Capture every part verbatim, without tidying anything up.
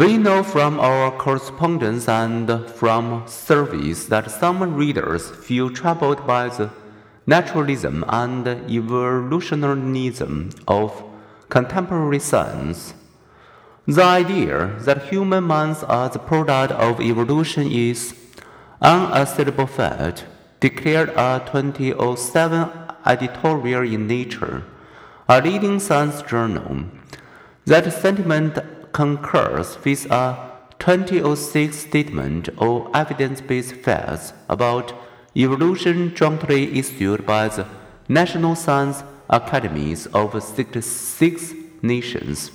We know from our correspondence and from surveys that some readers feel troubled by the naturalism and evolutionism of contemporary science. The idea that human minds are the product of evolution is an unassailable fact, declared a twenty oh seven editorial in Nature, a leading science journal. That sentiment concurs with a twenty oh six statement of evidence-based facts about evolution jointly issued by the National Science Academies of sixty-six nations.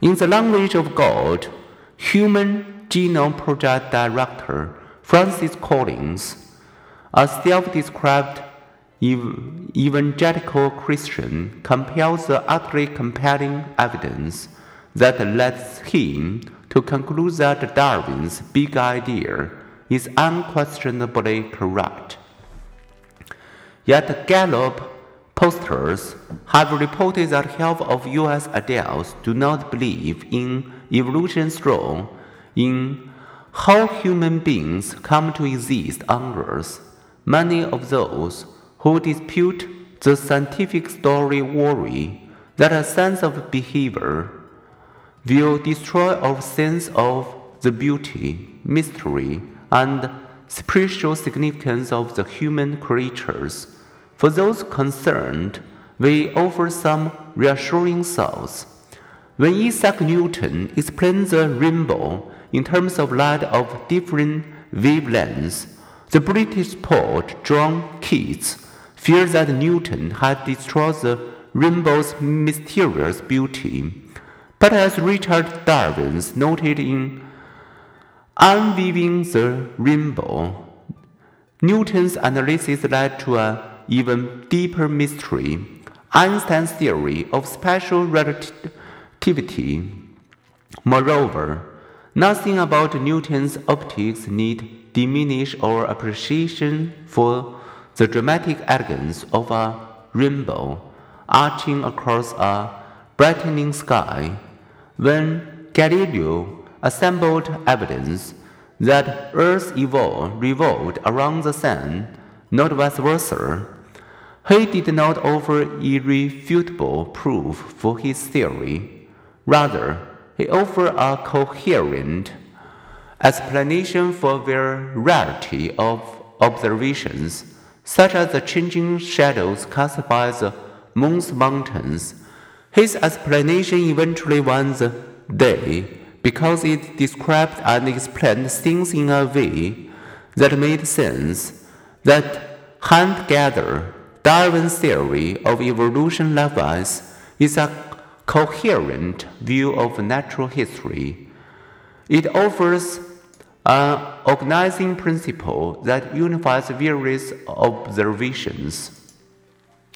In the language of God, Human Genome Project Director Francis Collins, a self-described ev- evangelical Christian, compiles the utterly compelling evidence that leads him to conclude that Darwin's big idea is unquestionably correct. Yet Gallup posters have reported that half of U S adults do not believe in evolution's role in how human beings come to exist on Earth. Many of those who dispute the scientific story worry that a sense of behavior will destroy our sense of the beauty, mystery, and spiritual significance of the human creatures. For those concerned, we offer some reassuring thoughts. When Isaac Newton explained the rainbow in terms of light of different wavelengths, the British poet John Keats feared that Newton had destroyed the rainbow's mysterious beauty. But as Richard Darwin noted in Unweaving the Rainbow, Newton's analysis led to an even deeper mystery. Einstein's theory of special relativity. Moreover, nothing about Newton's optics need diminish our appreciation for the dramatic elegance of a rainbow arching across a brightening sky. When Galileo assembled evidence that Earth evolved, revolved around the sun, not vice versa, he did not offer irrefutable proof for his theory. Rather, he offered a coherent explanation for variety of observations, such as the changing shadows cast by the moon's mountains. His explanation eventually won the day because it described and explained things in a way that made sense, that hand-gather. Darwin's theory of evolution likewise is a coherent view of natural history. It offers an organizing principle that unifies various observations.